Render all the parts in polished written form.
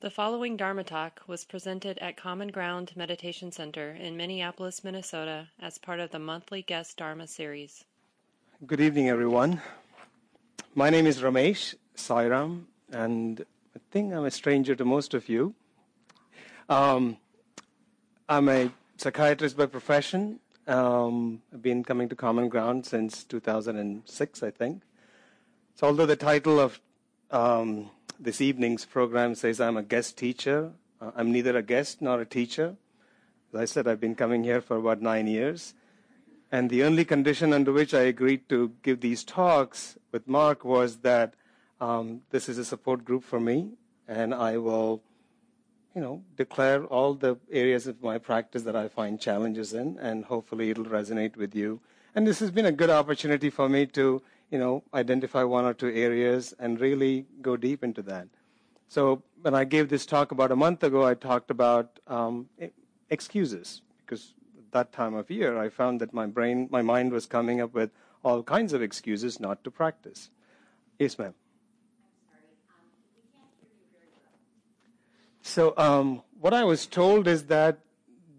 The following Dharma talk was presented at Common Ground Meditation Center in Minneapolis, Minnesota, as part of the monthly guest Dharma series. Good evening, everyone. My name is Ramesh Sairam, and I think I'm a stranger to most of you. I'm a psychiatrist by profession. I've been coming to Common Ground since 2006, I think. So although the title of this evening's program says I'm a guest teacher, I'm neither a guest nor a teacher. As I said, I've been coming here for about 9 years. And the only condition under which I agreed to give these talks with Mark was that this is a support group for me, and I will, declare all the areas of my practice that I find challenges in, and hopefully it'll resonate with you. And this has been a good opportunity for me to identify one or two areas and really go deep into that. So when I gave this talk about a month ago, I talked about excuses, because at that time of year, I found that my mind was coming up with all kinds of excuses not to practice. Yes, ma'am. So what I was told is that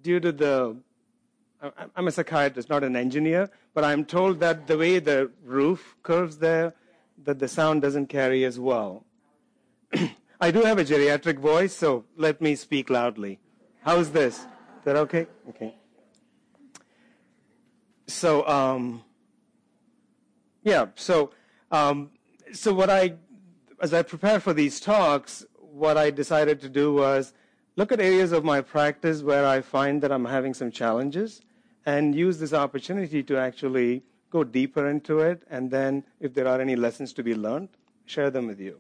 due to I'm a psychiatrist, not an engineer, but I'm told that the way the roof curves there, that the sound doesn't carry as well. I do have a geriatric voice, so let me speak loudly. How's this? Is that okay? Okay. So, so as I prepared for these talks, what I decided to do was look at areas of my practice where I find that I'm having some challenges, and use this opportunity to actually go deeper into it, and then if there are any lessons to be learned, share them with you.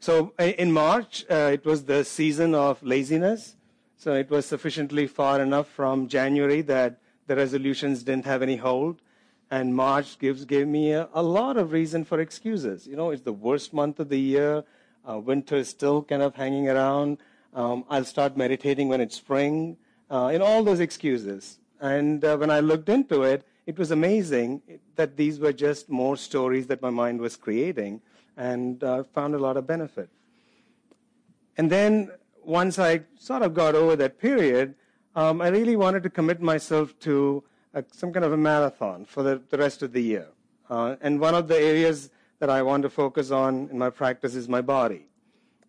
So in March, it was the season of laziness, so it was sufficiently far enough from January that the resolutions didn't have any hold, and March gave me a lot of reason for excuses. It's the worst month of the year, winter is still kind of hanging around, I'll start meditating when it's spring, and all those excuses. And when I looked into it, it was amazing that these were just more stories that my mind was creating, and found a lot of benefit. And then once I sort of got over that period, I really wanted to commit myself to some kind of a marathon for the rest of the year. And one of the areas that I want to focus on in my practice is my body.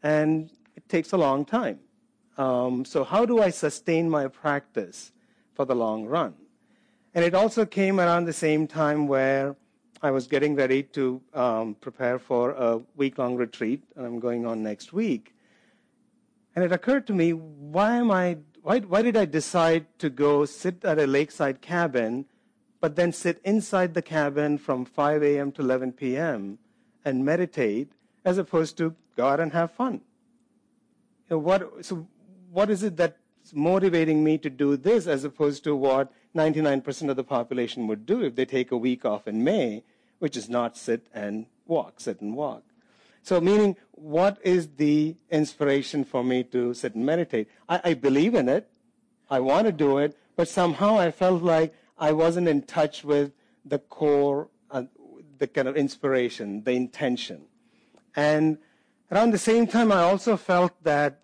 And it takes a long time. So how do I sustain my practice for the long run? And it also came around the same time where I was getting ready to prepare for a week-long retreat, and I'm going on next week. And it occurred to me, why did I decide to go sit at a lakeside cabin, but then sit inside the cabin from 5 a.m. to 11 p.m. and meditate, as opposed to go out and have fun? So what is it that motivating me to do this, as opposed to what 99% of the population would do if they take a week off in May, which is not sit and walk. So meaning, what is the inspiration for me to sit and meditate? I believe in it. I want to do it. But somehow I felt like I wasn't in touch with the core, the kind of inspiration, the intention. And around the same time, I also felt that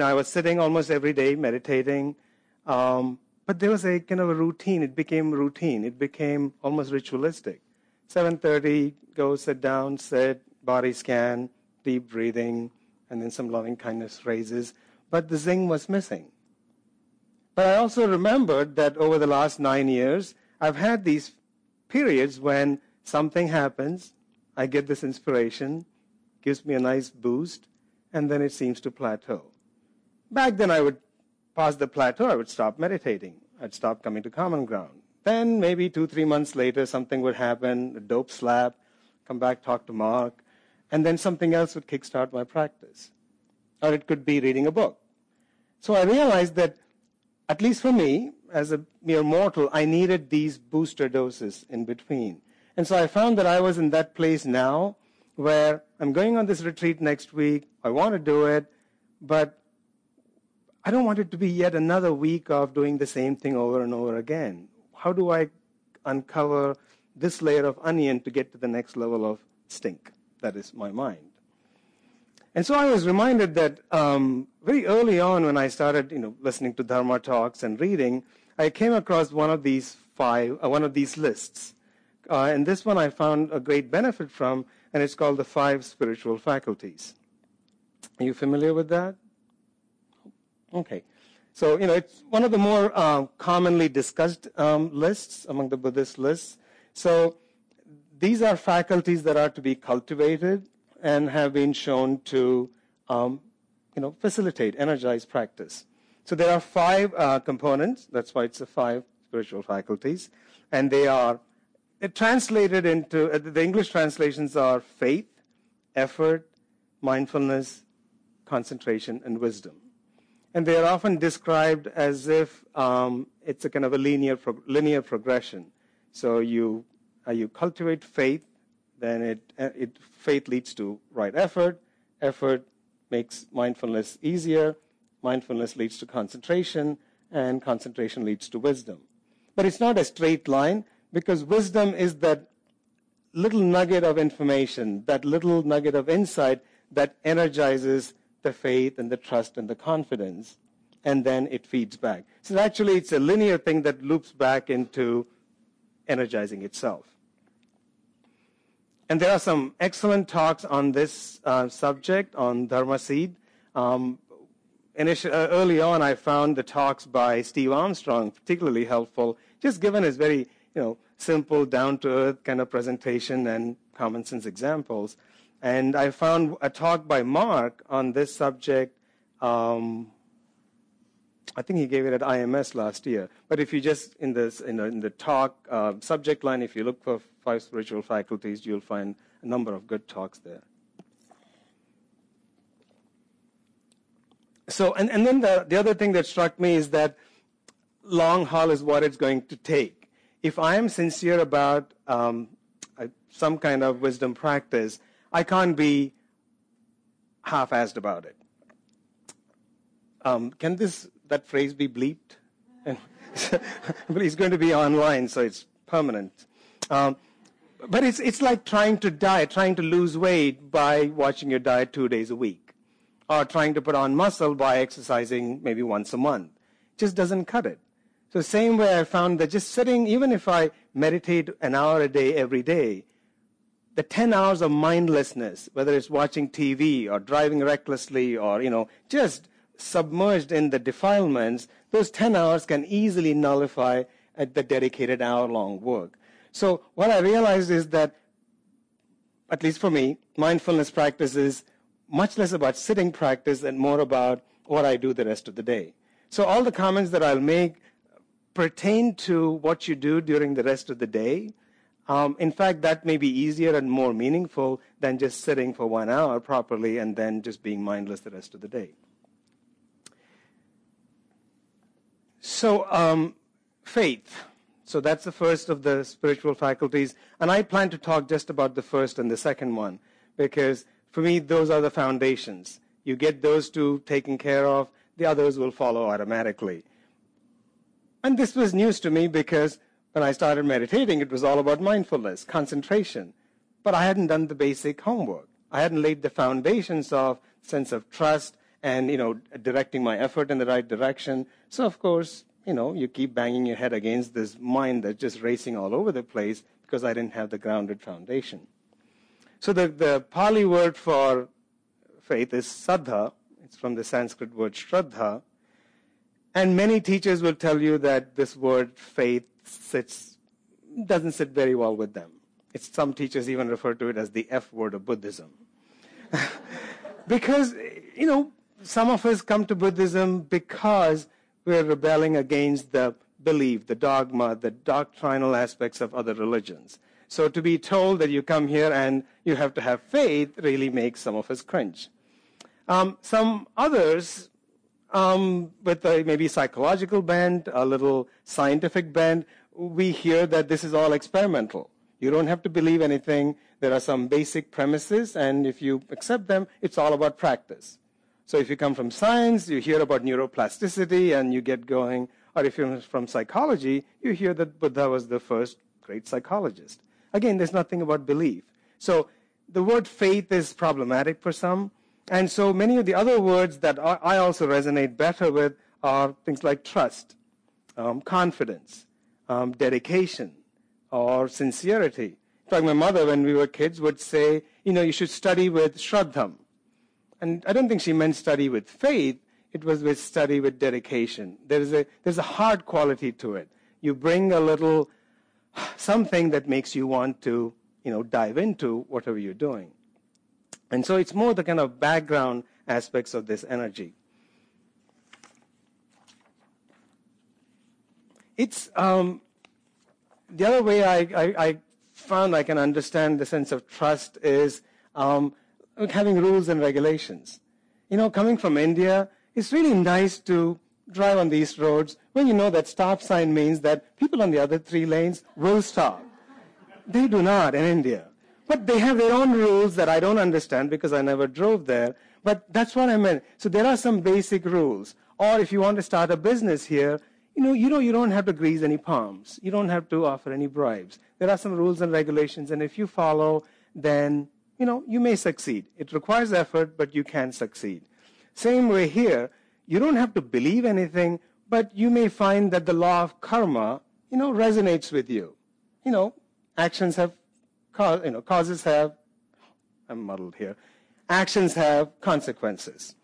I was sitting almost every day meditating, but there was a kind of a routine. It became routine. It became almost ritualistic. 7:30, go sit down, sit, body scan, deep breathing, and then some loving kindness raises. But the zing was missing. But I also remembered that over the last 9 years, I've had these periods when something happens, I get this inspiration, gives me a nice boost, and then it seems to plateau. Back then, I would pass the plateau. I would stop meditating. I'd stop coming to Common Ground. Then maybe 2-3 months later, something would happen, a dope slap, come back, talk to Mark, and then something else would kickstart my practice. Or it could be reading a book. So I realized that, at least for me, as a mere mortal, I needed these booster doses in between. And so I found that I was in that place now where I'm going on this retreat next week. I want to do it, but I don't want it to be yet another week of doing the same thing over and over again. How do I uncover this layer of onion to get to the next level of stink? That is my mind. And so I was reminded that very early on when I started, listening to Dharma talks and reading, I came across one of these lists. And this one I found a great benefit from, and it's called the 5 spiritual faculties. Are you familiar with that? Okay. So, it's one of the more commonly discussed lists among the Buddhist lists. So these are faculties that are to be cultivated and have been shown to, facilitate, energize practice. So there are 5 components. That's why it's the 5 spiritual faculties. And they are translated into, the English translations are faith, effort, mindfulness, concentration, and wisdom. And they are often described as if it's a kind of a linear progression. So you cultivate faith, then faith leads to right effort. Effort makes mindfulness easier. Mindfulness leads to concentration, and concentration leads to wisdom. But it's not a straight line, because wisdom is that little nugget of information, that little nugget of insight that energizes the faith and the trust and the confidence, and then it feeds back. So actually, it's a linear thing that loops back into energizing itself. And there are some excellent talks on this subject on Dharma Seed. Early on, I found the talks by Steve Armstrong particularly helpful, just given his very simple, down-to-earth kind of presentation and common-sense examples. And I found a talk by Mark on this subject. I think he gave it at IMS last year. But if you just, in the talk subject line, if you look for 5 spiritual faculties, you'll find a number of good talks there. So, and then the other thing that struck me is that long haul is what it's going to take. If I am sincere about some kind of wisdom practice, I can't be half-assed about it. Can that phrase be bleeped? But it's going to be online, so it's permanent. But it's like trying to lose weight by watching your diet 2 days a week, or trying to put on muscle by exercising maybe once a month. Just doesn't cut it. So same way I found that just sitting, even if I meditate an hour a day every day, the 10 hours of mindlessness, whether it's watching TV or driving recklessly or, just submerged in the defilements, those 10 hours can easily nullify the dedicated hour-long work. So what I realized is that, at least for me, mindfulness practice is much less about sitting practice and more about what I do the rest of the day. So all the comments that I'll make pertain to what you do during the rest of the day. In fact, that may be easier and more meaningful than just sitting for 1 hour properly and then just being mindless the rest of the day. So, faith. So that's the first of the spiritual faculties. And I plan to talk just about the first and the second one, because for me, those are the foundations. You get those two taken care of, the others will follow automatically. And this was news to me because when I started meditating, it was all about mindfulness, concentration. But I hadn't done the basic homework. I hadn't laid the foundations of sense of trust and, directing my effort in the right direction. So, of course, you keep banging your head against this mind that's just racing all over the place because I didn't have the grounded foundation. So the Pali word for faith is saddha. It's from the Sanskrit word shraddha. And many teachers will tell you that this word faith doesn't sit very well with them. Some teachers even refer to it as the F word of Buddhism. Because, some of us come to Buddhism because we're rebelling against the belief, the dogma, the doctrinal aspects of other religions. So to be told that you come here and you have to have faith really makes some of us cringe. Some others, with a maybe psychological bent, a little scientific bent, we hear that this is all experimental. You don't have to believe anything. There are some basic premises, and if you accept them, it's all about practice. So if you come from science, you hear about neuroplasticity, and you get going. Or if you're from psychology, you hear that Buddha was the first great psychologist. Again, there's nothing about belief. So the word faith is problematic for some. And so many of the other words that I also resonate better with are things like trust, confidence, dedication, or sincerity. In fact, my mother, when we were kids, would say, you know, you should study with shraddham. And I don't think she meant study with faith. It was with study with dedication. There's a hard quality to it. You bring a little something that makes you want to, you know, dive into whatever you're doing. And so it's more the kind of background aspects of this energy. It's the other way I found I can understand the sense of trust is having rules and regulations. You know, coming from India, it's really nice to drive on these roads when you know that stop sign means that people on the other three lanes will stop. They do not in India. But they have their own rules that I don't understand because I never drove there. But that's what I meant. So there are some basic rules. Or if you want to start a business here, you don't have to grease any palms. You don't have to offer any bribes. There are some rules and regulations. And if you follow, then, you may succeed. It requires effort, but you can succeed. Same way here, you don't have to believe anything, but you may find that the law of karma, resonates with you. Actions have causes have, I'm muddled here, actions have consequences.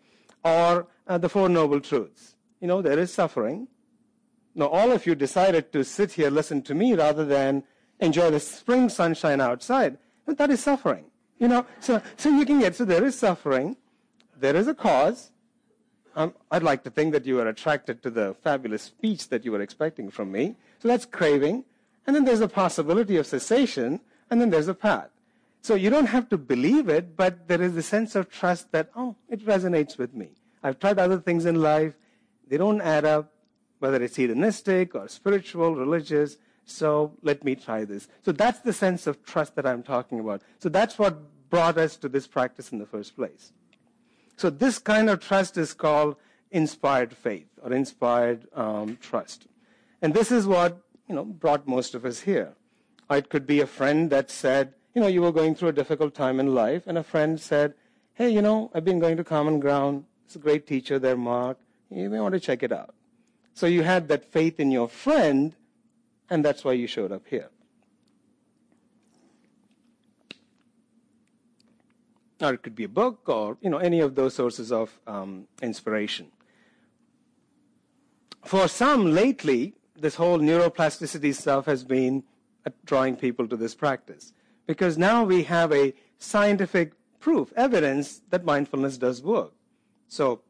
Or the Four Noble Truths. There is suffering. Now, all of you decided to sit here, listen to me, rather than enjoy the spring sunshine outside. But that is suffering. So you can get, so there is suffering. There is a cause. I'd like to think that you are attracted to the fabulous speech that you were expecting from me. So that's craving. And then there's a possibility of cessation. And then there's a path. So you don't have to believe it, but there is a sense of trust that, it resonates with me. I've tried other things in life. They don't add up, whether it's hedonistic or spiritual, religious. So let me try this. So that's the sense of trust that I'm talking about. So that's what brought us to this practice in the first place. So this kind of trust is called inspired faith or inspired trust. And this is what, brought most of us here. It could be a friend that said, you were going through a difficult time in life, and a friend said, hey, I've been going to Common Ground. It's a great teacher there, Mark. You may want to check it out. So you had that faith in your friend, and that's why you showed up here. Or it could be a book or, any of those sources of inspiration. For some lately, this whole neuroplasticity stuff has been drawing people to this practice. Because now we have a scientific proof, evidence that mindfulness does work. So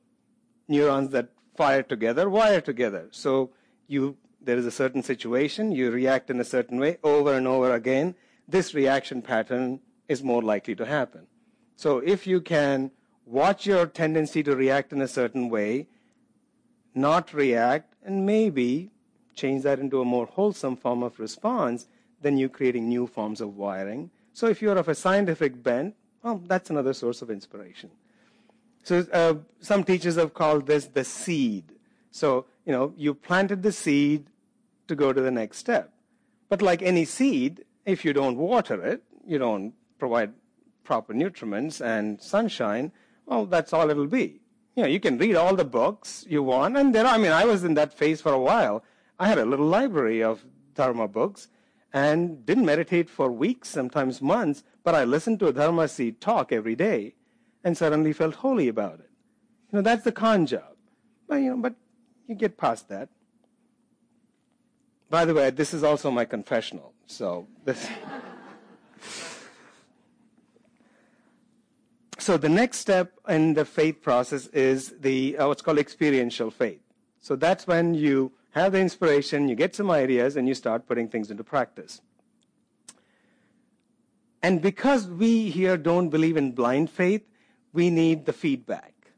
neurons that fire together, wire together. So there is a certain situation, you react in a certain way over and over again. This reaction pattern is more likely to happen. So if you can watch your tendency to react in a certain way, not react, and maybe change that into a more wholesome form of response, then you're creating new forms of wiring. So if you're of a scientific bent, that's another source of inspiration. So some teachers have called this the seed. So, you planted the seed to go to the next step. But like any seed, if you don't water it, you don't provide proper nutriments and sunshine, that's all it'll be. You can read all the books you want. And I was in that phase for a while. I had a little library of Dharma books, and didn't meditate for weeks, sometimes months, but I listened to a Dharma Seed talk every day and suddenly felt holy about it. That's the con job. But you get past that. By the way, this is also my confessional. So this. So the next step in the faith process is the what's called experiential faith. So that's when you have the inspiration, you get some ideas, and you start putting things into practice. And because we here don't believe in blind faith, we need the feedback.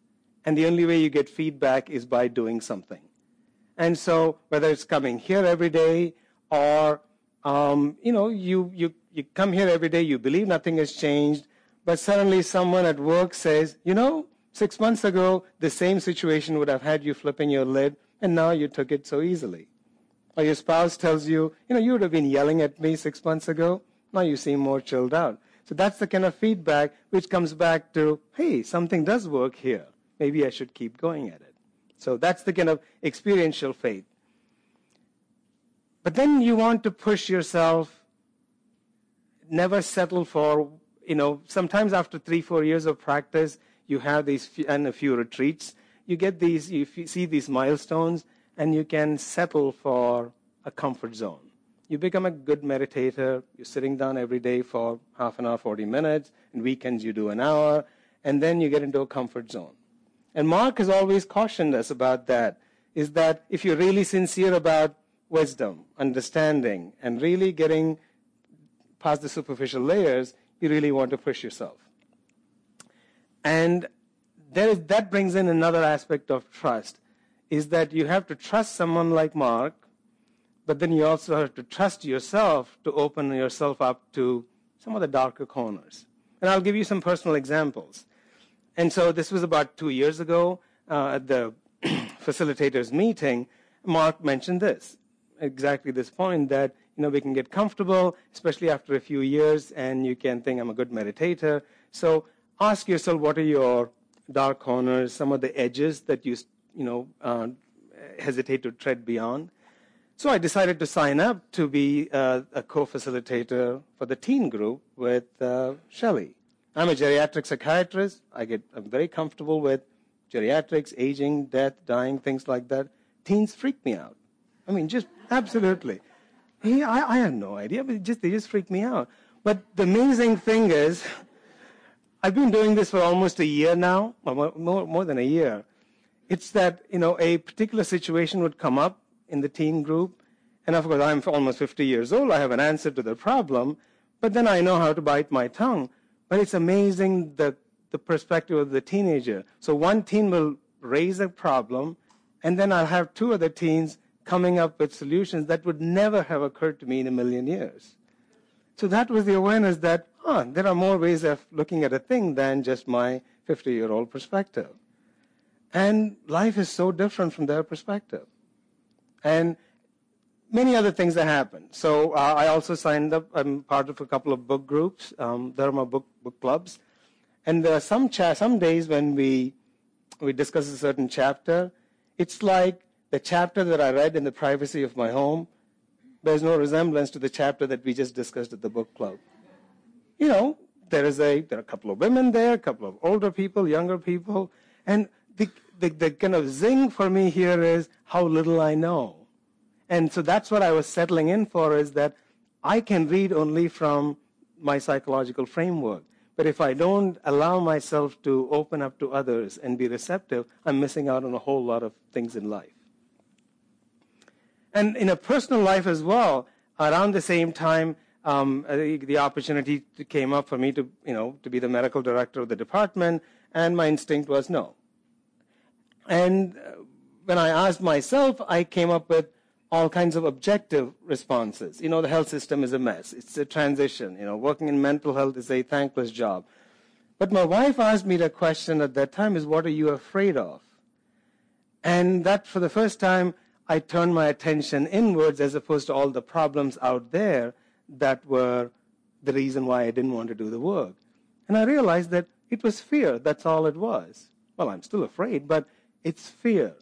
And the only way you get feedback is by doing something. And so whether it's coming here every day or, you come here every day, you believe nothing has changed, but suddenly someone at work says, 6 months ago, the same situation would have had you flipping your lid, and now you took it so easily. Or your spouse tells you, you would have been yelling at me 6 months ago. Now you seem more chilled out. So that's the kind of feedback which comes back to, hey, something does work here. Maybe I should keep going at it. So that's the kind of experiential faith. But then you want to push yourself, never settle for, sometimes after 3-4 years of practice, you have these a few retreats. You get these, you see these milestones, and you can settle for a comfort zone. You become a good meditator. You're sitting down every day for half an hour, 40 minutes. And weekends you do an hour. And then you get into a comfort zone. And Mark has always cautioned us about that, is that if you're really sincere about wisdom, understanding, and really getting past the superficial layers, you really want to push yourself. And that brings in another aspect of trust, is that you have to trust someone like Mark, but then you also have to trust yourself to open yourself up to some of the darker corners. And I'll give you some personal examples. And so this was about 2 years ago at the facilitators meeting. Mark mentioned this, exactly this point, that we can get comfortable, especially after a few years, and you can think, I'm a good meditator. So ask yourself, what are your dark corners, some of the edges that you hesitate to tread beyond? So I decided to sign up to be a co-facilitator for the teen group with Shelley. I'm a geriatric psychiatrist. I'm very comfortable with geriatrics, aging, death, dying, things like that. Teens freak me out. I mean, just absolutely. I have no idea, but they just freak me out. But the amazing thing is, I've been doing this for almost a year now, more than a year. It's that, a particular situation would come up in the teen group, and of course, I'm almost 50 years old. I have an answer to the problem, but then I know how to bite my tongue. But it's amazing the perspective of the teenager. So one teen will raise a problem, and then I'll have two other teens coming up with solutions that would never have occurred to me in a million years. So that was the awareness that, there are more ways of looking at a thing than just my 50-year-old perspective. And life is so different from their perspective. And many other things that happened. So I also signed up. I'm part of a couple of book groups, Dharma book clubs. And there are some days when we discuss a certain chapter, it's like the chapter that I read in the privacy of my home, there's no resemblance to the chapter that we just discussed at the book club. There are a couple of women there, a couple of older people, younger people, and the kind of zing for me here is how little I know. And so that's what I was settling in for, is that I can read only from my psychological framework. But if I don't allow myself to open up to others and be receptive, I'm missing out on a whole lot of things in life. And in a personal life as well, around the same time, the opportunity came up for me to be the medical director of the department, and my instinct was no. And when I asked myself, I came up with all kinds of objective responses. The health system is a mess. It's a transition. Working in mental health is a thankless job. But my wife asked me the question at that time is, what are you afraid of? And that, for the first time, I turned my attention inwards as opposed to all the problems out there that were the reason why I didn't want to do the work. And I realized that it was fear. That's all it was. Well, I'm still afraid, but it's fear.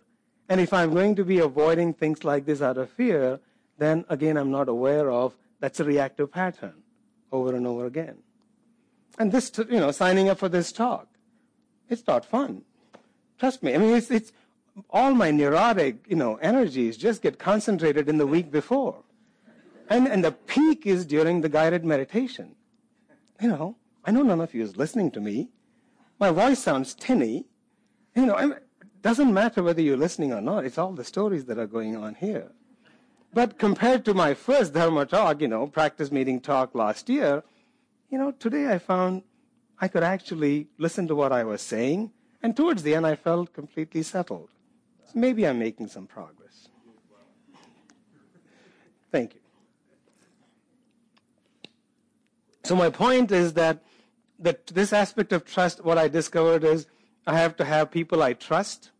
And if I'm going to be avoiding things like this out of fear, then again, I'm not aware of, that's a reactive pattern over and over again. And this, signing up for this talk, it's not fun. Trust me. I mean, it's all my neurotic, energies just get concentrated in the week before. And the peak is during the guided meditation. I know none of you is listening to me. My voice sounds tinny. It doesn't matter whether you're listening or not. It's all the stories that are going on here. But compared to my first Dharma talk, practice meeting talk last year, today I found I could actually listen to what I was saying. And towards the end, I felt completely settled. So maybe I'm making some progress. Thank you. So my point is that this aspect of trust, what I discovered is I have to have people I trust.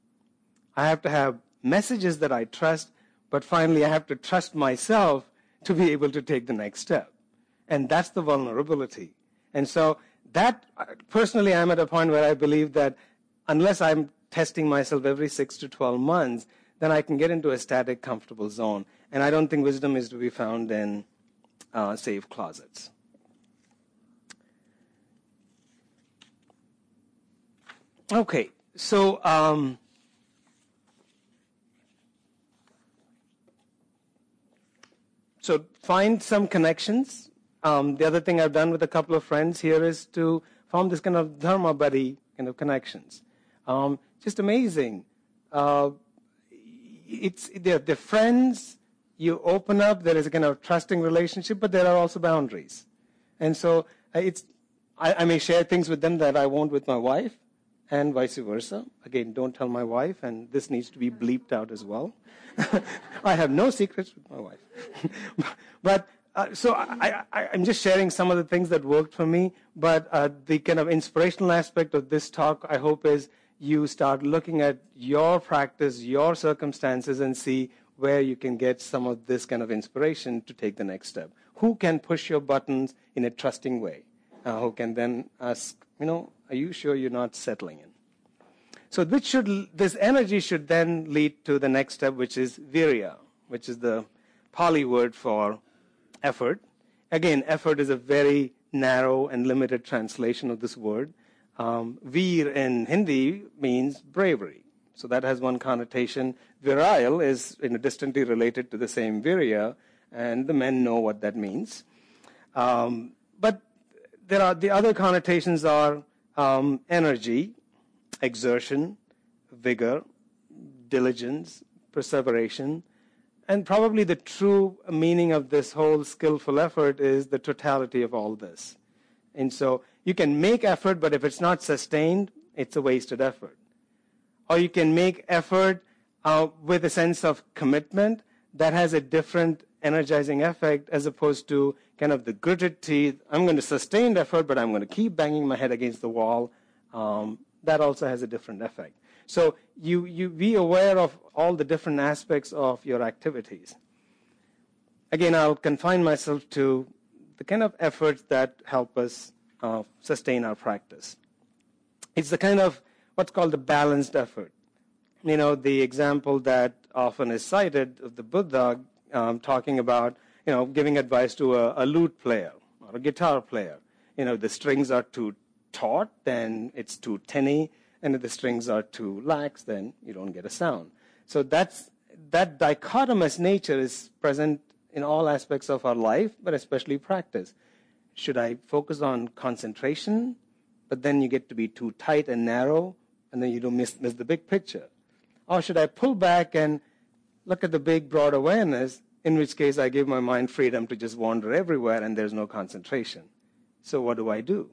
I have to have messages that I trust. But finally, I have to trust myself to be able to take the next step. And that's the vulnerability. And so that, personally, I'm at a point where I believe that unless I'm testing myself every 6 to 12 months, then I can get into a static, comfortable zone. And I don't think wisdom is to be found in safe closets. Okay, so so find some connections. The other thing I've done with a couple of friends here is to form this kind of dharma buddy kind of connections. Just amazing. They're friends. You open up. There is a kind of trusting relationship, but there are also boundaries. And so I may share things with them that I won't with my wife, and vice versa. Again, don't tell my wife, and this needs to be bleeped out as well. I have no secrets with my wife. But so I'm just sharing some of the things that worked for me, but the kind of inspirational aspect of this talk, I hope, is you start looking at your practice, your circumstances, and see where you can get some of this kind of inspiration to take the next step. Who can push your buttons in a trusting way? Who can then ask, you know, are you sure you're not settling in? So this energy should then lead to the next step, which is virya, which is the Pali word for effort. Again, effort is a very narrow and limited translation of this word. Veer in Hindi means bravery. So that has one connotation. Virile is distantly related to the same virya, and the men know what that means. But there are the other connotations are energy, exertion, vigor, diligence, perseveration, and probably the true meaning of this whole skillful effort is the totality of all this. And so you can make effort, but if it's not sustained, it's a wasted effort. Or you can make effort with a sense of commitment that has a different energizing effect as opposed to kind of the gritted teeth. I'm going to sustain effort, but I'm going to keep banging my head against the wall. That also has a different effect. So you be aware of all the different aspects of your activities. Again, I'll confine myself to the kind of efforts that help us sustain our practice. It's the kind of what's called the balanced effort. You know, the example that often is cited of the Buddha talking about, you know, giving advice to a lute player or a guitar player. You know, the strings are too taut, then it's too tinny, and if the strings are too lax, then you don't get a sound. So that dichotomous nature is present in all aspects of our life, but especially practice. Should I focus on concentration? But then you get to be too tight and narrow, and then you don't miss the big picture. Or should I pull back and look at the big, broad awareness, in which case I give my mind freedom to just wander everywhere and there's no concentration. So what do I do?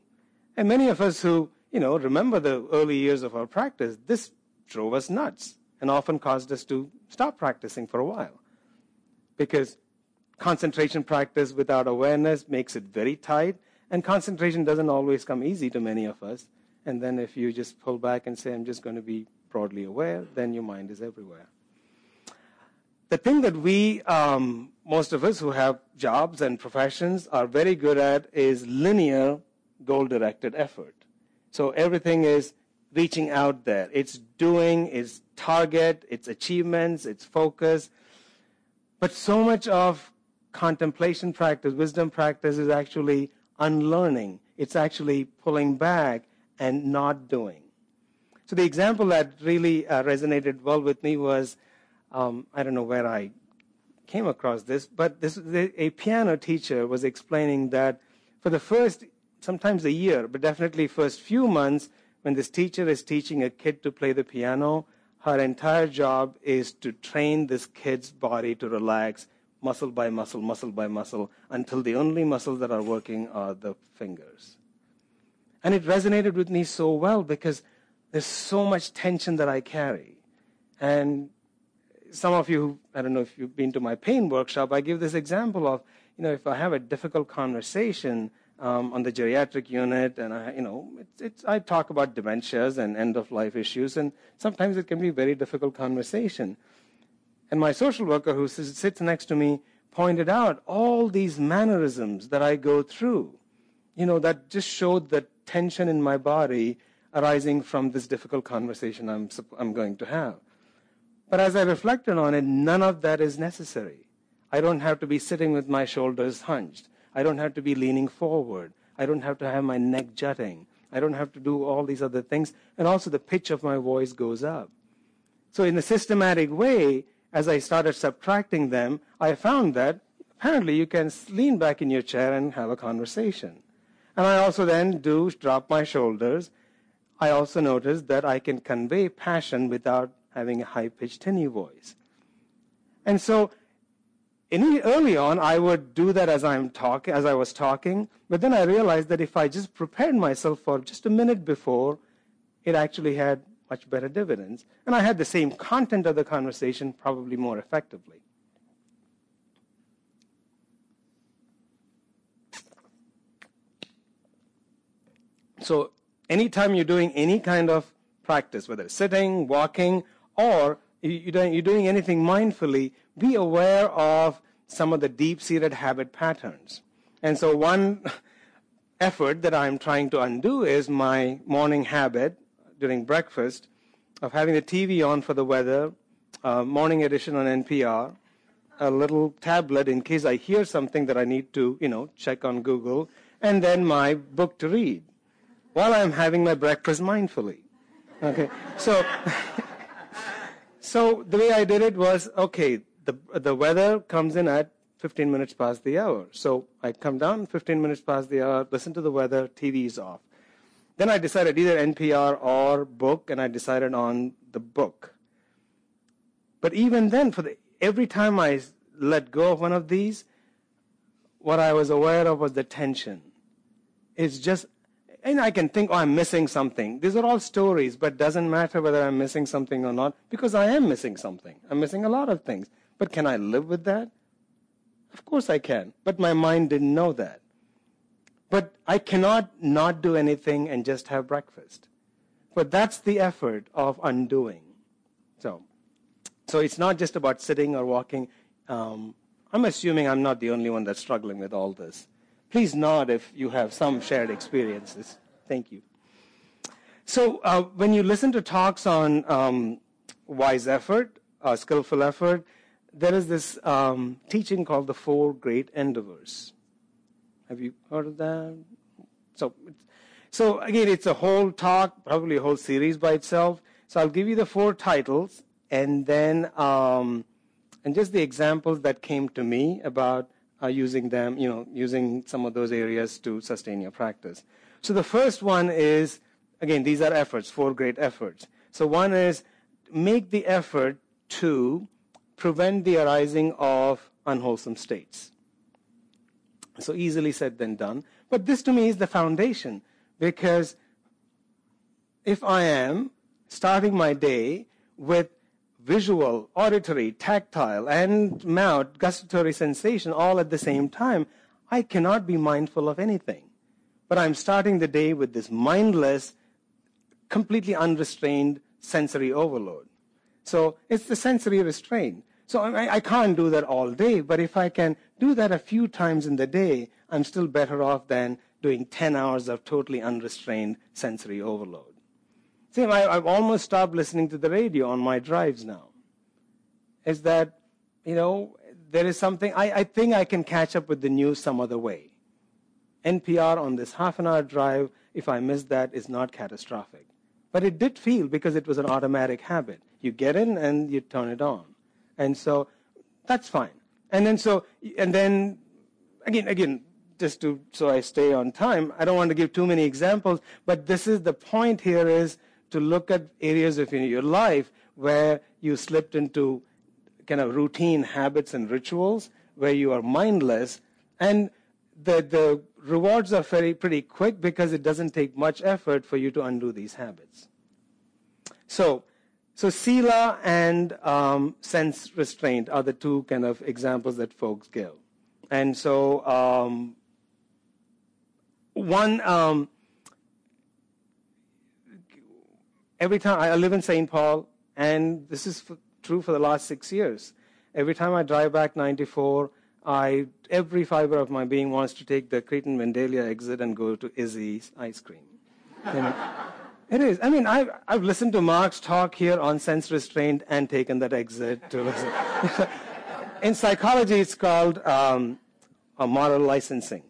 And many of us who, you know, remember the early years of our practice, this drove us nuts and often caused us to stop practicing for a while. Because concentration practice without awareness makes it very tight, and concentration doesn't always come easy to many of us. And then if you just pull back and say, I'm just going to be broadly aware, then your mind is everywhere. The thing that we, most of us who have jobs and professions are very good at is linear, goal-directed effort. So everything is reaching out there. It's doing, it's target, it's achievements, it's focus. But so much of contemplation practice, wisdom practice is actually unlearning. It's actually pulling back and not doing. So the example that really resonated well with me was I don't know where I came across this, but a piano teacher was explaining that for the first, sometimes a year, but definitely first few months, when this teacher is teaching a kid to play the piano, her entire job is to train this kid's body to relax muscle by muscle, muscle by muscle, until the only muscles that are working are the fingers. And it resonated with me so well because there's so much tension that I carry. And some of you, I don't know if you've been to my pain workshop, I give this example of, you know, if I have a difficult conversation on the geriatric unit and I, you know, I talk about dementias and end-of-life issues, and sometimes it can be a very difficult conversation. And my social worker who sits next to me pointed out all these mannerisms that I go through. that just showed the tension in my body arising from this difficult conversation I'm going to have. But as I reflected on it, none of that is necessary. I don't have to be sitting with my shoulders hunched. I don't have to be leaning forward. I don't have to have my neck jutting. I don't have to do all these other things. And also the pitch of my voice goes up. So in a systematic way, as I started subtracting them, I found that apparently you can lean back in your chair and have a conversation. And I also then do drop my shoulders. I also noticed that I can convey passion without having a high-pitched, tinny voice. And so early on, I would do that as I was talking, but then I realized that if I just prepared myself for just a minute before, it actually had much better dividends. And I had the same content of the conversation, probably more effectively. So anytime you're doing any kind of practice, whether it's sitting, walking, or you're doing anything mindfully, be aware of some of the deep-seated habit patterns. And so one effort that I'm trying to undo is my morning habit during breakfast of having the TV on for the weather, morning edition on NPR, a little tablet in case I hear something that I need to, check on Google, and then my book to read while I'm having my breakfast mindfully. Okay, so the way I did it was, okay, the weather comes in at 15 minutes past the hour. So I come down 15 minutes past the hour, listen to the weather, TV is off. Then I decided either NPR or book, and I decided on the book. But even then, every time I let go of one of these, what I was aware of was the tension. It's just, and I can think, oh, I'm missing something. These are all stories, but it doesn't matter whether I'm missing something or not, because I am missing something. I'm missing a lot of things. But can I live with that? Of course I can. But my mind didn't know that. But I cannot not do anything and just have breakfast. But that's the effort of undoing. So it's not just about sitting or walking. I'm assuming I'm not the only one that's struggling with all this. Please nod if you have some shared experiences. Thank you. So when you listen to talks on wise effort, skillful effort, there is this teaching called the Four Great Endeavors. Have you heard of that? So again, it's a whole talk, probably a whole series by itself. So I'll give you the four titles and then just the examples that came to me about using them, using some of those areas to sustain your practice. So the first one is, again, these are efforts, four great efforts. So one is make the effort to prevent the arising of unwholesome states. So easily said than done. But this to me is the foundation, because if I am starting my day with visual, auditory, tactile, and mouth, gustatory sensation all at the same time, I cannot be mindful of anything. But I'm starting the day with this mindless, completely unrestrained sensory overload. So it's the sensory restraint. So I can't do that all day, but if I can do that a few times in the day, I'm still better off than doing 10 hours of totally unrestrained sensory overload. Same, I've almost stopped listening to the radio on my drives now. Is that, there is something, I think I can catch up with the news some other way. NPR on this half-an-hour drive, if I miss that, is not catastrophic. But it did feel, because it was an automatic habit. You get in and you turn it on. And so that's fine. And then again, just so I stay on time, I don't want to give too many examples, but this is the point here is to look at areas of your life where you slipped into kind of routine habits and rituals, where you are mindless. And the rewards are pretty quick, because it doesn't take much effort for you to undo these habits. So sila and sense restraint are the two kind of examples that folks give. And so every time, I live in St. Paul, and this is true for the last 6 years. Every time I drive back 94, Every fiber of my being wants to take the Creighton-Vandalia exit and go to Izzy's ice cream. It is. I mean, I've listened to Mark's talk here on sense restraint and taken that exit to listen. In psychology, it's called a moral licensing.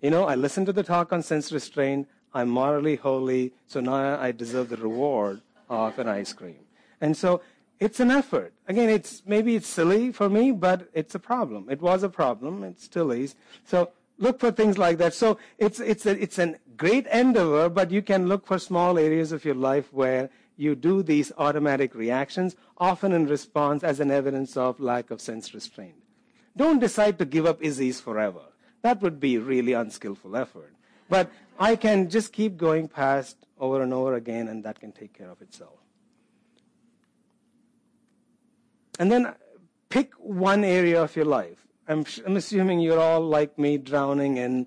You know, I listened to the talk on sense restraint. I'm morally holy, so now I deserve the reward of an ice cream. And so it's an effort. Again, maybe it's silly for me, but it's a problem. It was a problem. It still is. So look for things like that. So it's a great endeavor, but you can look for small areas of your life where you do these automatic reactions, often in response as an evidence of lack of sense restraint. Don't decide to give up Izzy's forever. That would be really unskillful effort. But I can just keep going past over and over again, and that can take care of itself. And then pick one area of your life. I'm assuming you're all, like me, drowning in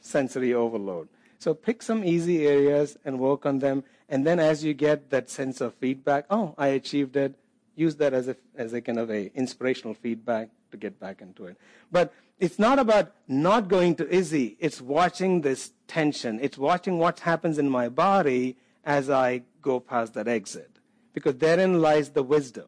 sensory overload. So pick some easy areas and work on them. And then as you get that sense of feedback, oh, I achieved it, use that as a kind of a inspirational feedback to get back into it. But it's not about not going to Izzy. It's watching this tension. It's watching what happens in my body as I go past that exit. Because therein lies the wisdom.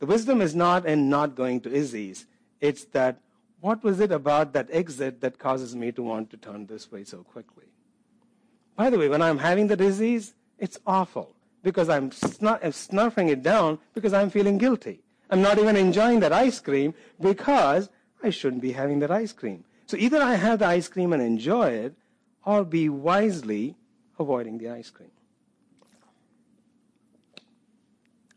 The wisdom is not in not going to Izzy's. It's that, what was it about that exit that causes me to want to turn this way so quickly? By the way, when I'm having the disease, it's awful because I'm snuffing it down because I'm feeling guilty. I'm not even enjoying that ice cream because I shouldn't be having that ice cream. So either I have the ice cream and enjoy it or be wisely avoiding the ice cream.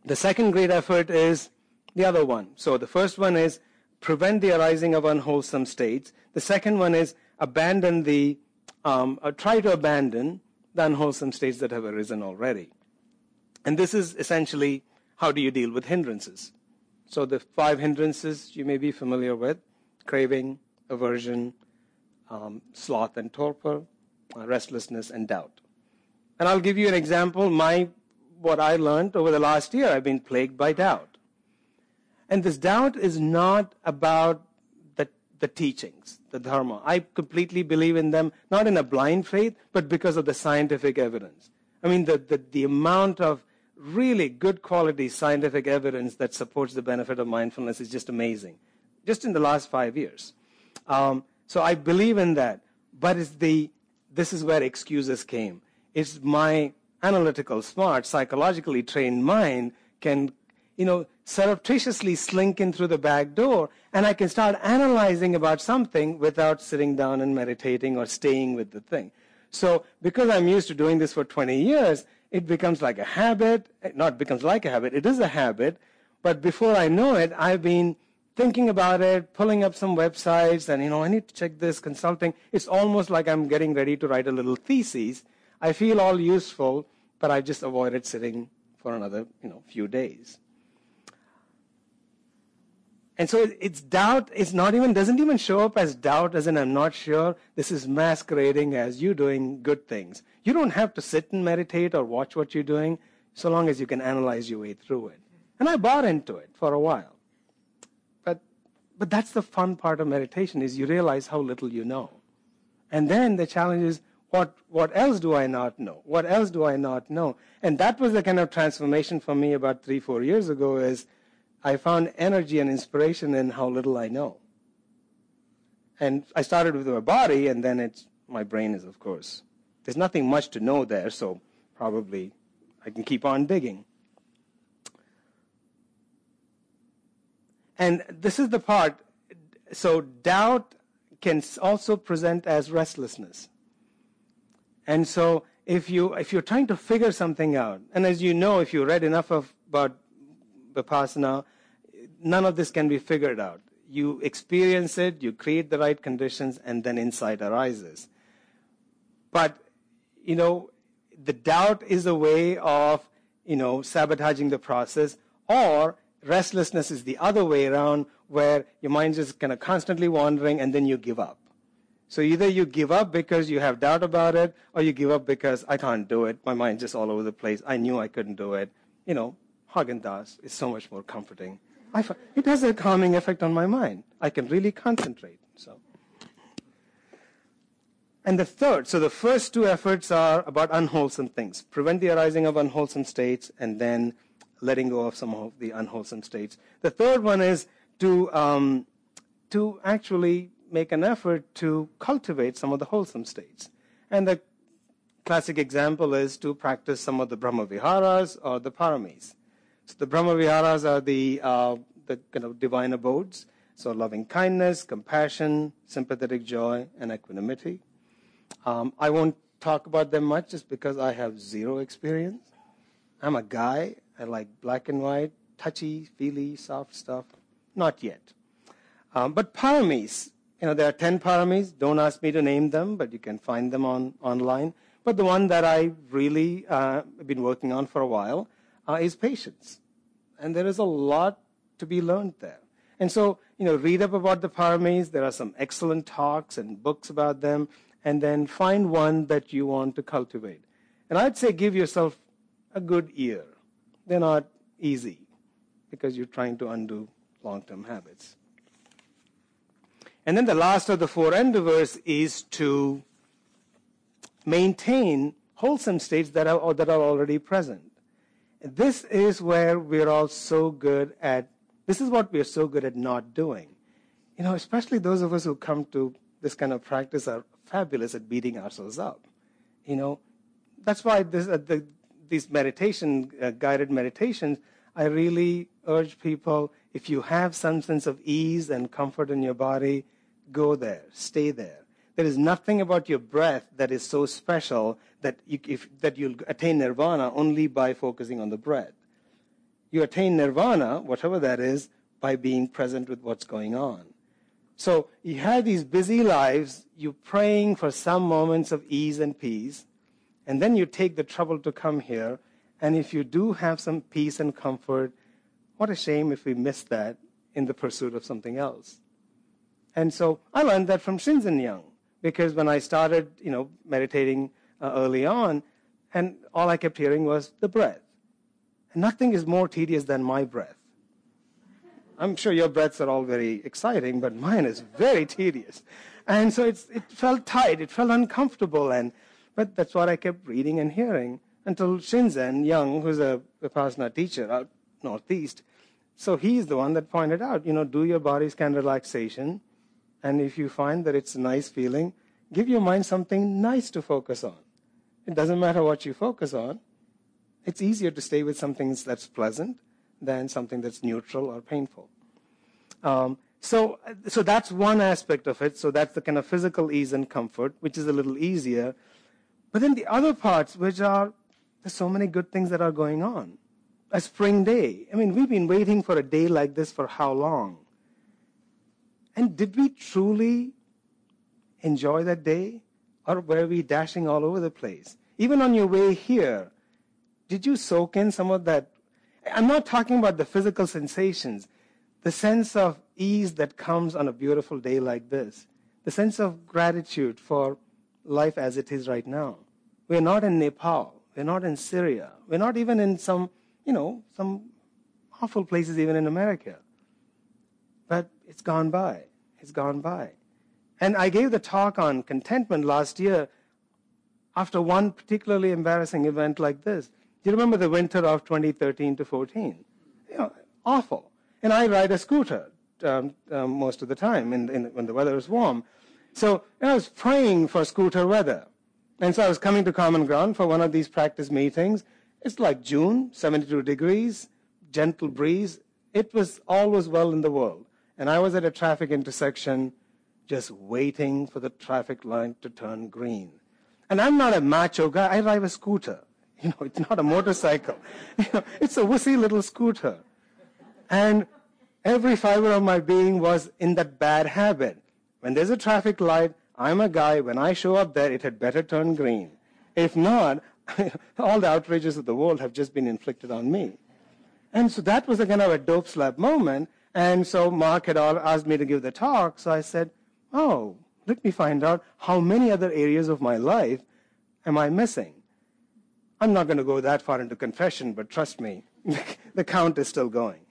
The second great effort is the other one. So the first one is prevent the arising of unwholesome states. The second one is try to abandon the unwholesome states that have arisen already. And this is essentially how do you deal with hindrances. So the 5 hindrances you may be familiar with: craving, aversion, sloth and torpor, restlessness and doubt. And I'll give you an example. What I learned over the last year, I've been plagued by doubt. And this doubt is not about the teachings, the dharma. I completely believe in them, not in a blind faith, but because of the scientific evidence. I mean, the amount of really good quality scientific evidence that supports the benefit of mindfulness is just amazing, just in the last 5 years. So I believe in that, but this is where excuses came. It's my analytical, smart, psychologically trained mind can, surreptitiously slink in through the back door, and I can start analyzing about something without sitting down and meditating or staying with the thing. So because I'm used to doing this for 20 years, it becomes like a habit. It is a habit. But before I know it, I've been thinking about it, pulling up some websites, and, I need to check this, consulting. It's almost like I'm getting ready to write a little thesis. I feel all useful, but I just avoided sitting for another, few days. And so it's doubt. It's doesn't even show up as doubt, as in I'm not sure. This is masquerading as you doing good things. You don't have to sit and meditate or watch what you're doing, so long as you can analyze your way through it. And I bought into it for a while. But that's the fun part of meditation, is you realize how little you know. And then the challenge is, what else do I not know? What else do I not know? And that was the kind of transformation for me about 3-4 years ago, is I found energy and inspiration in how little I know. And I started with my body, and then it's my brain is, of course. There's nothing much to know there, so probably I can keep on digging. And this is the part. So doubt can also present as restlessness. And so if you're trying to figure something out, and as you know, if you read enough about Vipassana, none of this can be figured out. You experience it, you create the right conditions, and then insight arises. But, the doubt is a way of, sabotaging the process, or restlessness is the other way around, where your mind is kind of constantly wandering, and then you give up. So either you give up because you have doubt about it, or you give up because I can't do it. My mind's just all over the place. I knew I couldn't do it. Haagen-Dazs is so much more comforting I find it has a calming effect on my mind. I can really concentrate. So. And the third, so the first two efforts are about unwholesome things. Prevent the arising of unwholesome states and then letting go of some of the unwholesome states. The third one is to actually make an effort to cultivate some of the wholesome states. And the classic example is to practice some of the Brahma Viharas or the Paramis. So the Brahma Viharas are the kind of divine abodes. So loving kindness, compassion, sympathetic joy, and equanimity. I won't talk about them much just because I have zero experience. I'm a guy. I like black and white, touchy, feely, soft stuff. Not yet. But Paramis, there are 10 Paramis. Don't ask me to name them, but you can find them online. But the one that I really have been working on for a while is patience. And there is a lot to be learned there. And so, read up about the Paramis. There are some excellent talks and books about them. And then find one that you want to cultivate. And I'd say give yourself a good ear. They're not easy because you're trying to undo long-term habits. And then the last of the four endeavors is to maintain wholesome states that are already present. This is where we're all so good at, this is what we're so good at not doing. Especially those of us who come to this kind of practice are fabulous at beating ourselves up. That's why these guided meditations, I really urge people, if you have some sense of ease and comfort in your body, go there, stay there. There is nothing about your breath that is so special that you'll attain nirvana only by focusing on the breath. You attain nirvana, whatever that is, by being present with what's going on. So you have these busy lives, you're praying for some moments of ease and peace, and then you take the trouble to come here, and if you do have some peace and comfort, what a shame if we miss that in the pursuit of something else. And so I learned that from Shinzen Young, because when I started, meditating early on, and all I kept hearing was the breath. And nothing is more tedious than my breath. I'm sure your breaths are all very exciting, but mine is very tedious. And so it felt tight, it felt uncomfortable, but that's what I kept reading and hearing until Shinzen Young, who's a Vipassana teacher out northeast, so he's the one that pointed out, do your body scan relaxation, and if you find that it's a nice feeling, give your mind something nice to focus on. It doesn't matter what you focus on. It's easier to stay with something that's pleasant than something that's neutral or painful. So that's one aspect of it. So that's the kind of physical ease and comfort, which is a little easier. But then the other parts, which are, there's so many good things that are going on. A spring day. We've been waiting for a day like this for how long? And did we truly enjoy that day? Or were we dashing all over the place? Even on your way here, did you soak in some of that? I'm not talking about the physical sensations. The sense of ease that comes on a beautiful day like this. The sense of gratitude for life as it is right now. We're not in Nepal. We're not in Syria. We're not even in some awful places even in America. But it's gone by. It's gone by. And I gave the talk on contentment last year after one particularly embarrassing event like this. Do you remember the winter of 2013 to 14? Awful. And I ride a scooter most of the time when the weather is warm. So I was praying for scooter weather. And so I was coming to Common Ground for one of these practice meetings. It's like June, 72 degrees, gentle breeze. It was always well in the world. And I was at a traffic intersection just waiting for the traffic light to turn green. And I'm not a macho guy. I drive a scooter. It's not a motorcycle. It's a wussy little scooter. And every fiber of my being was in that bad habit. When there's a traffic light, I'm a guy. When I show up there, it had better turn green. If not, all the outrages of the world have just been inflicted on me. And so that was a kind of a dope slap moment. And so Mark had asked me to give the talk. So I said, let me find out how many other areas of my life am I missing. I'm not going to go that far into confession, but trust me, the count is still going.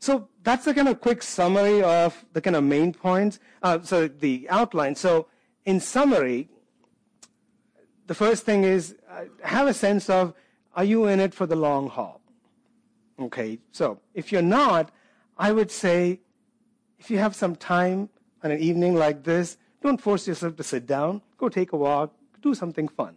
So that's the kind of quick summary of the kind of main points, so the outline. So in summary, the first thing is have a sense of, are you in it for the long haul? Okay, so if you're not, I would say if you have some time on an evening like this, don't force yourself to sit down. Go take a walk. Do something fun.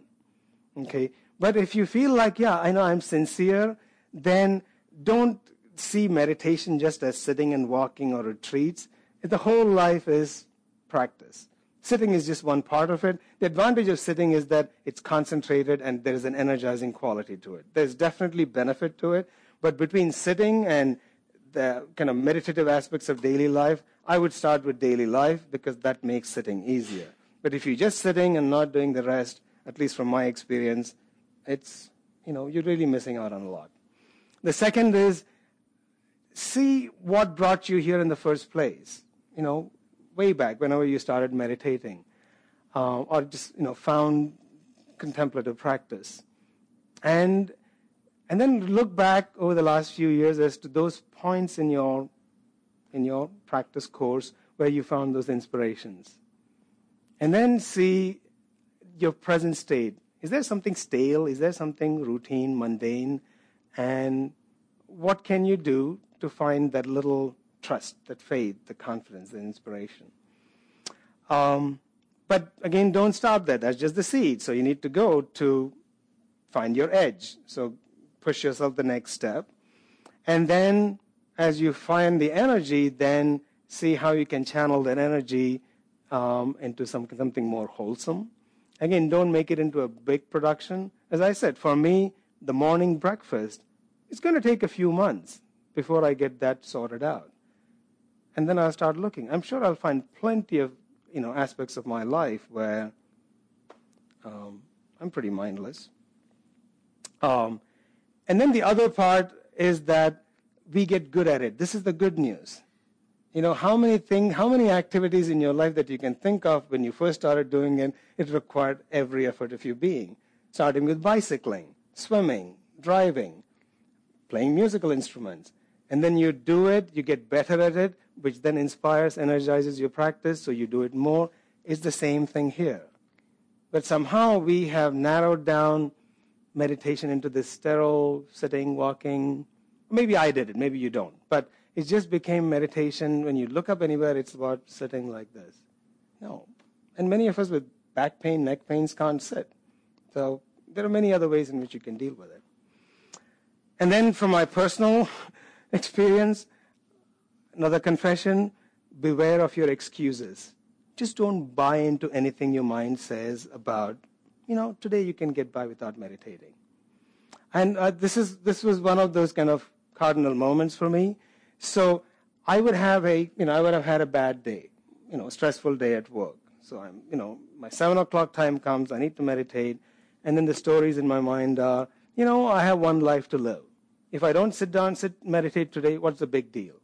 Okay, but if you feel like, yeah, I know I'm sincere, then don't see meditation just as sitting and walking or retreats. The whole life is practice. Sitting is just one part of it. The advantage of sitting is that it's concentrated and there is an energizing quality to it. There's definitely benefit to it, but between sitting and the kind of meditative aspects of daily life, I would start with daily life because that makes sitting easier. But if you're just sitting and not doing the rest, at least from my experience, it's, you know, you're really missing out on a lot. The second is, see what brought you here in the first place, you know, way back whenever you started meditating or just, you know, found contemplative practice. And then look back over the last few years as to those points in your practice course where you found those inspirations. And then see your present state. Is there something stale? Is there something routine, mundane? And what can you do to find that little trust, that faith, the confidence, the inspiration? But again, don't stop there. That's just the seed. So you need to go to find your edge. So push yourself the next step. And then as you find the energy, then see how you can channel that energy into something more wholesome. Again, don't make it into a big production. As I said, for me, the morning breakfast, it's going to take a few months before I get that sorted out. And then I'll start looking. I'm sure I'll find plenty of, you know, aspects of my life where I'm pretty mindless. And then the other part is that we get good at it. This is the good news. You know, how many activities in your life that you can think of when you first started doing it, it required every effort of your being, starting with bicycling, swimming, driving, playing musical instruments. And then you do it, you get better at it, which then inspires, energizes your practice, so you do it more. It's the same thing here. But somehow we have narrowed down meditation into this sterile sitting, walking. Maybe I did it, maybe you don't. But it just became meditation. When you look up anywhere, it's about sitting like this. No. And many of us with back pain, neck pains can't sit. So there are many other ways in which you can deal with it. And then from my personal experience, another confession, beware of your excuses. Just don't buy into anything your mind says about, you know, today you can get by without meditating. And this was one of those kind of cardinal moments for me. So I would have had a bad day, you know, a stressful day at work. So I'm, you know, my 7 o'clock time comes, I need to meditate. And then the stories in my mind are, you know, I have one life to live. If I don't meditate today, what's the big deal?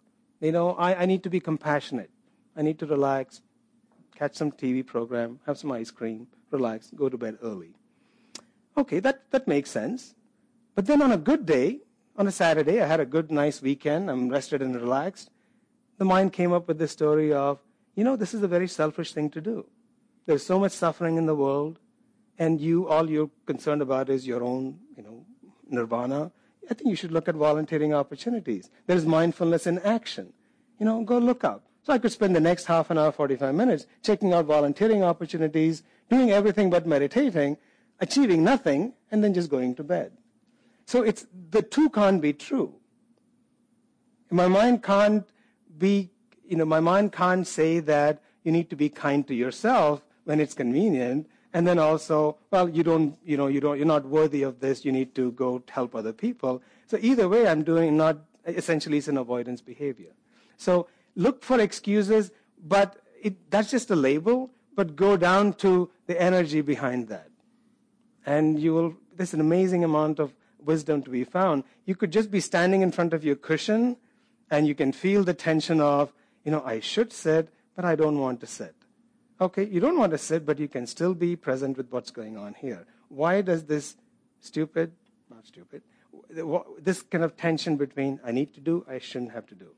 You know, I need to be compassionate. I need to relax, catch some TV program, have some ice cream, relax, go to bed early. Okay, that makes sense. But then on a good day, on a Saturday, I had a good, nice weekend. I'm rested and relaxed. The mind came up with the story of, you know, this is a very selfish thing to do. There's so much suffering in the world, and all you're concerned about is your own, you know, nirvana. I think you should look at volunteering opportunities. There's mindfulness in action. You know, go look up. So I could spend the next half an hour, 45 minutes, checking out volunteering opportunities, doing everything but meditating, achieving nothing, and then just going to bed. So it's the two can't be true. My mind can't say that you need to be kind to yourself when it's convenient, and then also, well, you're not worthy of this, you need to go help other people. So either way, essentially it's an avoidance behavior. So look for excuses, but that's just a label, but go down to the energy behind that. And there's an amazing amount of wisdom to be found. You could just be standing in front of your cushion and you can feel the tension of, you know, I should sit, but I don't want to sit. Okay, you don't want to sit, but you can still be present with what's going on here. Why does this this kind of tension between I need to do, I shouldn't have to do?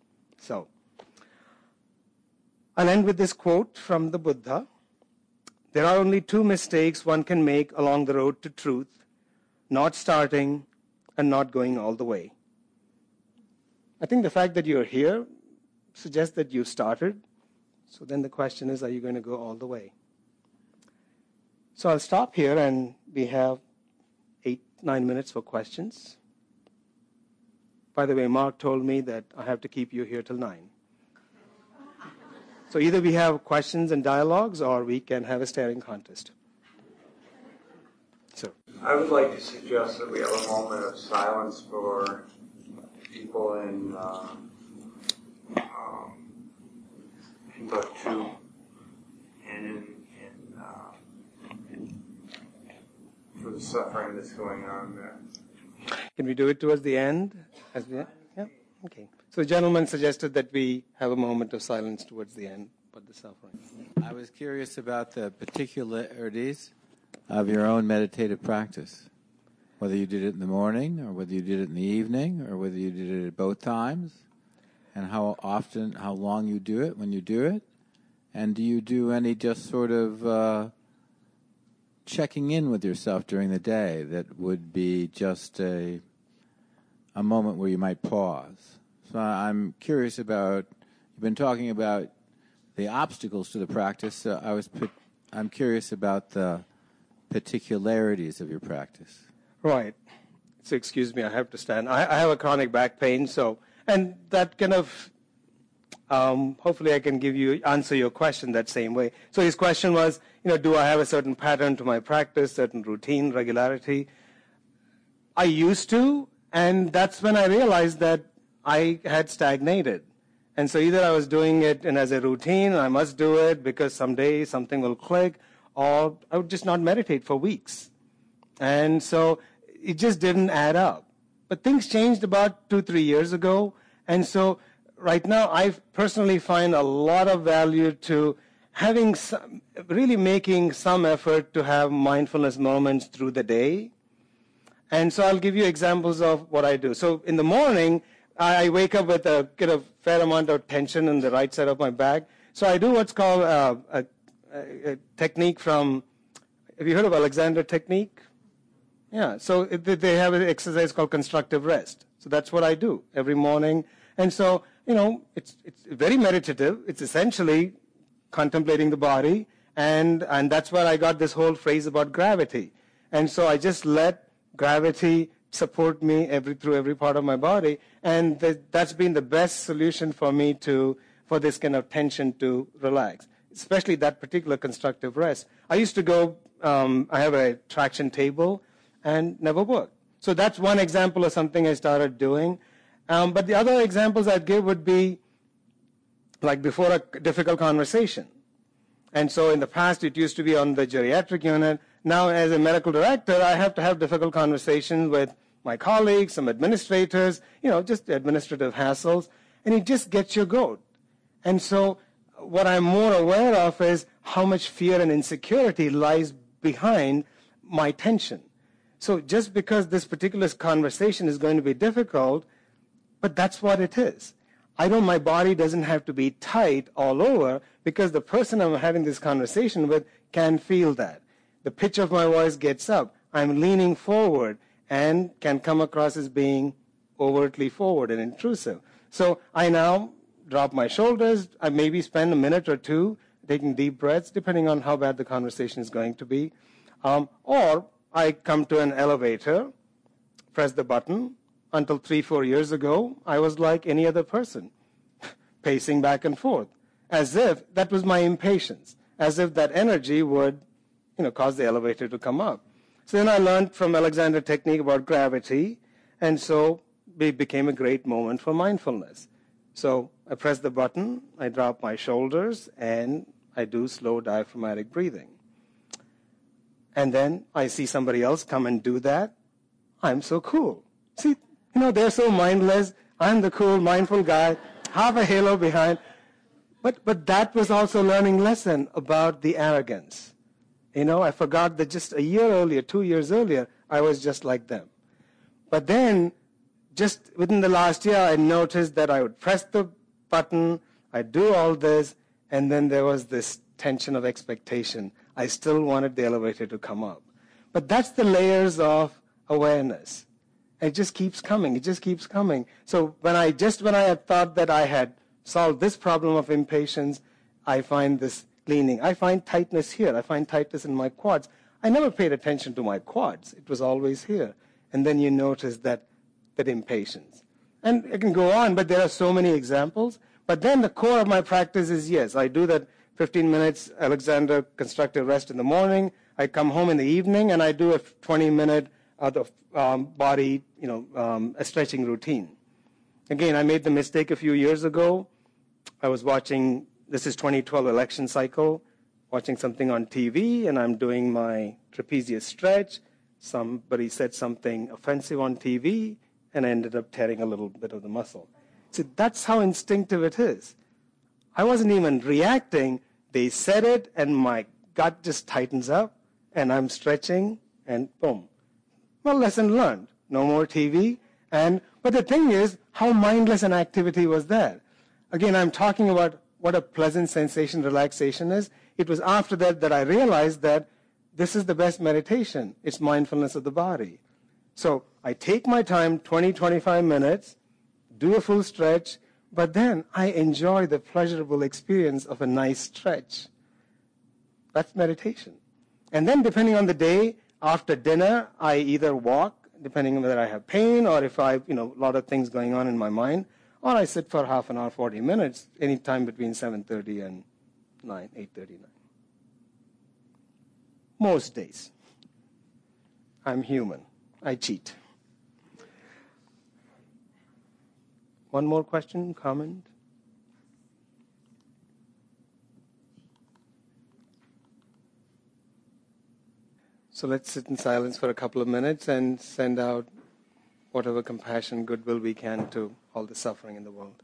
So, I'll end with this quote from the Buddha. There are only two mistakes one can make along the road to truth, not starting and not going all the way. I think the fact that you're here suggests that you started. So then the question is, are you going to go all the way? So I'll stop here, and we have 8-9 minutes for questions. By the way, Mark told me that I have to keep you here till 9. So either we have questions and dialogues, or we can have a staring contest. So I would like to suggest that we have a moment of silence for people in Timbuktu and for the suffering that's going on there. Can we do it towards the end? As we, yeah? Okay. So the gentleman suggested that we have a moment of silence towards the end for the suffering. I was curious about the particularities of your own meditative practice, whether you did it in the morning or whether you did it in the evening or whether you did it at both times, and how often, how long you do it when you do it, and do you do any just sort of checking in with yourself during the day that would be just a moment where you might pause. So I'm curious about, you've been talking about the obstacles to the practice, so I'm curious about the particularities of your practice. Right. So excuse me, I have to stand. I have a chronic back pain, so, and that kind of, hopefully I can answer your question that same way. So his question was, do I have a certain pattern to my practice, certain routine, regularity? I used to, and that's when I realized that I had stagnated. And so either I was doing it and as a routine, I must do it because someday something will click, or I would just not meditate for weeks. And so it just didn't add up. But things changed about 2-3 years ago, and so right now I personally find a lot of value to having really making some effort to have mindfulness moments through the day. And so I'll give you examples of what I do. So in the morning, I wake up with a kind of fair amount of tension in the right side of my back. So I do what's called a technique from, have you heard of Alexander Technique? Yeah, so they have an exercise called constructive rest. So that's what I do every morning. And so, it's very meditative. It's essentially contemplating the body. And that's where I got this whole phrase about gravity. And so I just let gravity support me through every part of my body. And that's been the best solution for me for this kind of tension to relax, especially that particular constructive rest. I used to go, I have a traction table and never worked. So that's one example of something I started doing. But the other examples I'd give would be like before a difficult conversation. And so in the past, it used to be on the geriatric unit. Now, as a medical director, I have to have difficult conversations with my colleagues, some administrators, just administrative hassles, and it just gets your goat. And so what I'm more aware of is how much fear and insecurity lies behind my tension. So just because this particular conversation is going to be difficult, but that's what it is. My body doesn't have to be tight all over because the person I'm having this conversation with can feel that. The pitch of my voice gets up. I'm leaning forward and can come across as being overtly forward and intrusive. So I now drop my shoulders. I maybe spend a minute or two taking deep breaths, depending on how bad the conversation is going to be. Or I come to an elevator, press the button. Until 3-4 years ago, I was like any other person, pacing back and forth, as if that was my impatience, as if that energy would cause the elevator to come up. So then I learned from Alexander Technique about gravity, and so it became a great moment for mindfulness. So I press the button, I drop my shoulders, and I do slow diaphragmatic breathing. And then I see somebody else come and do that. I'm so cool. See, they're so mindless. I'm the cool, mindful guy, half a halo behind. But that was also a learning lesson about the arrogance. I forgot that just a year earlier, 2 years earlier, I was just like them. But then, just within the last year, I noticed that I would press the button, I do all this, and then there was this tension of expectation. I still wanted the elevator to come up. But that's the layers of awareness. It just keeps coming. It just keeps coming. So when I had thought that I had solved this problem of impatience, I find this leaning. I find tightness here. I find tightness in my quads. I never paid attention to my quads. It was always here. And then you notice that impatience. And it can go on, but there are so many examples. But then the core of my practice is, yes, I do that 15 minutes, Alexander, constructive rest in the morning. I come home in the evening, and I do a 20-minute body, a stretching routine. Again, I made the mistake a few years ago. I was watching, this is 2012 election cycle, watching something on TV, and I'm doing my trapezius stretch. Somebody said something offensive on TV, and I ended up tearing a little bit of the muscle. So that's how instinctive it is. I wasn't even reacting. They said it, and my gut just tightens up, and I'm stretching, and boom. Well, lesson learned. No more TV. But the thing is, how mindless an activity was that? Again, I'm talking about what a pleasant sensation relaxation is. It was after that I realized that this is the best meditation. It's mindfulness of the body. So I take my time, 20, 25 minutes, do a full stretch, but then I enjoy the pleasurable experience of a nice stretch. That's meditation. And then depending on the day, after dinner, I either walk, depending on whether I have pain or if I, a lot of things going on in my mind, or I sit for half an hour, 40 minutes, any time between 7:30 and 9, 8:30, 9. Most days. I'm human. I cheat. One more question, comment? So let's sit in silence for a couple of minutes and send out whatever compassion, goodwill we can to all the suffering in the world.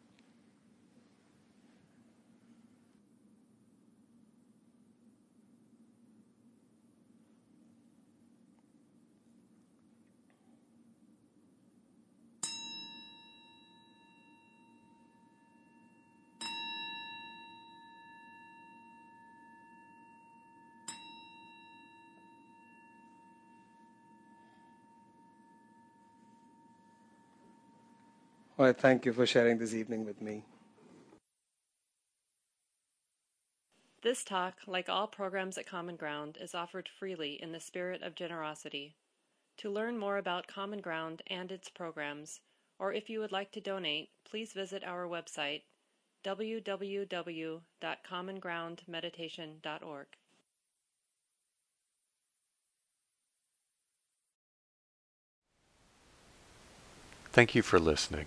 Well, thank you for sharing this evening with me. This talk, like all programs at Common Ground, is offered freely in the spirit of generosity. To learn more about Common Ground and its programs, or if you would like to donate, please visit our website, www.commongroundmeditation.org. Thank you for listening.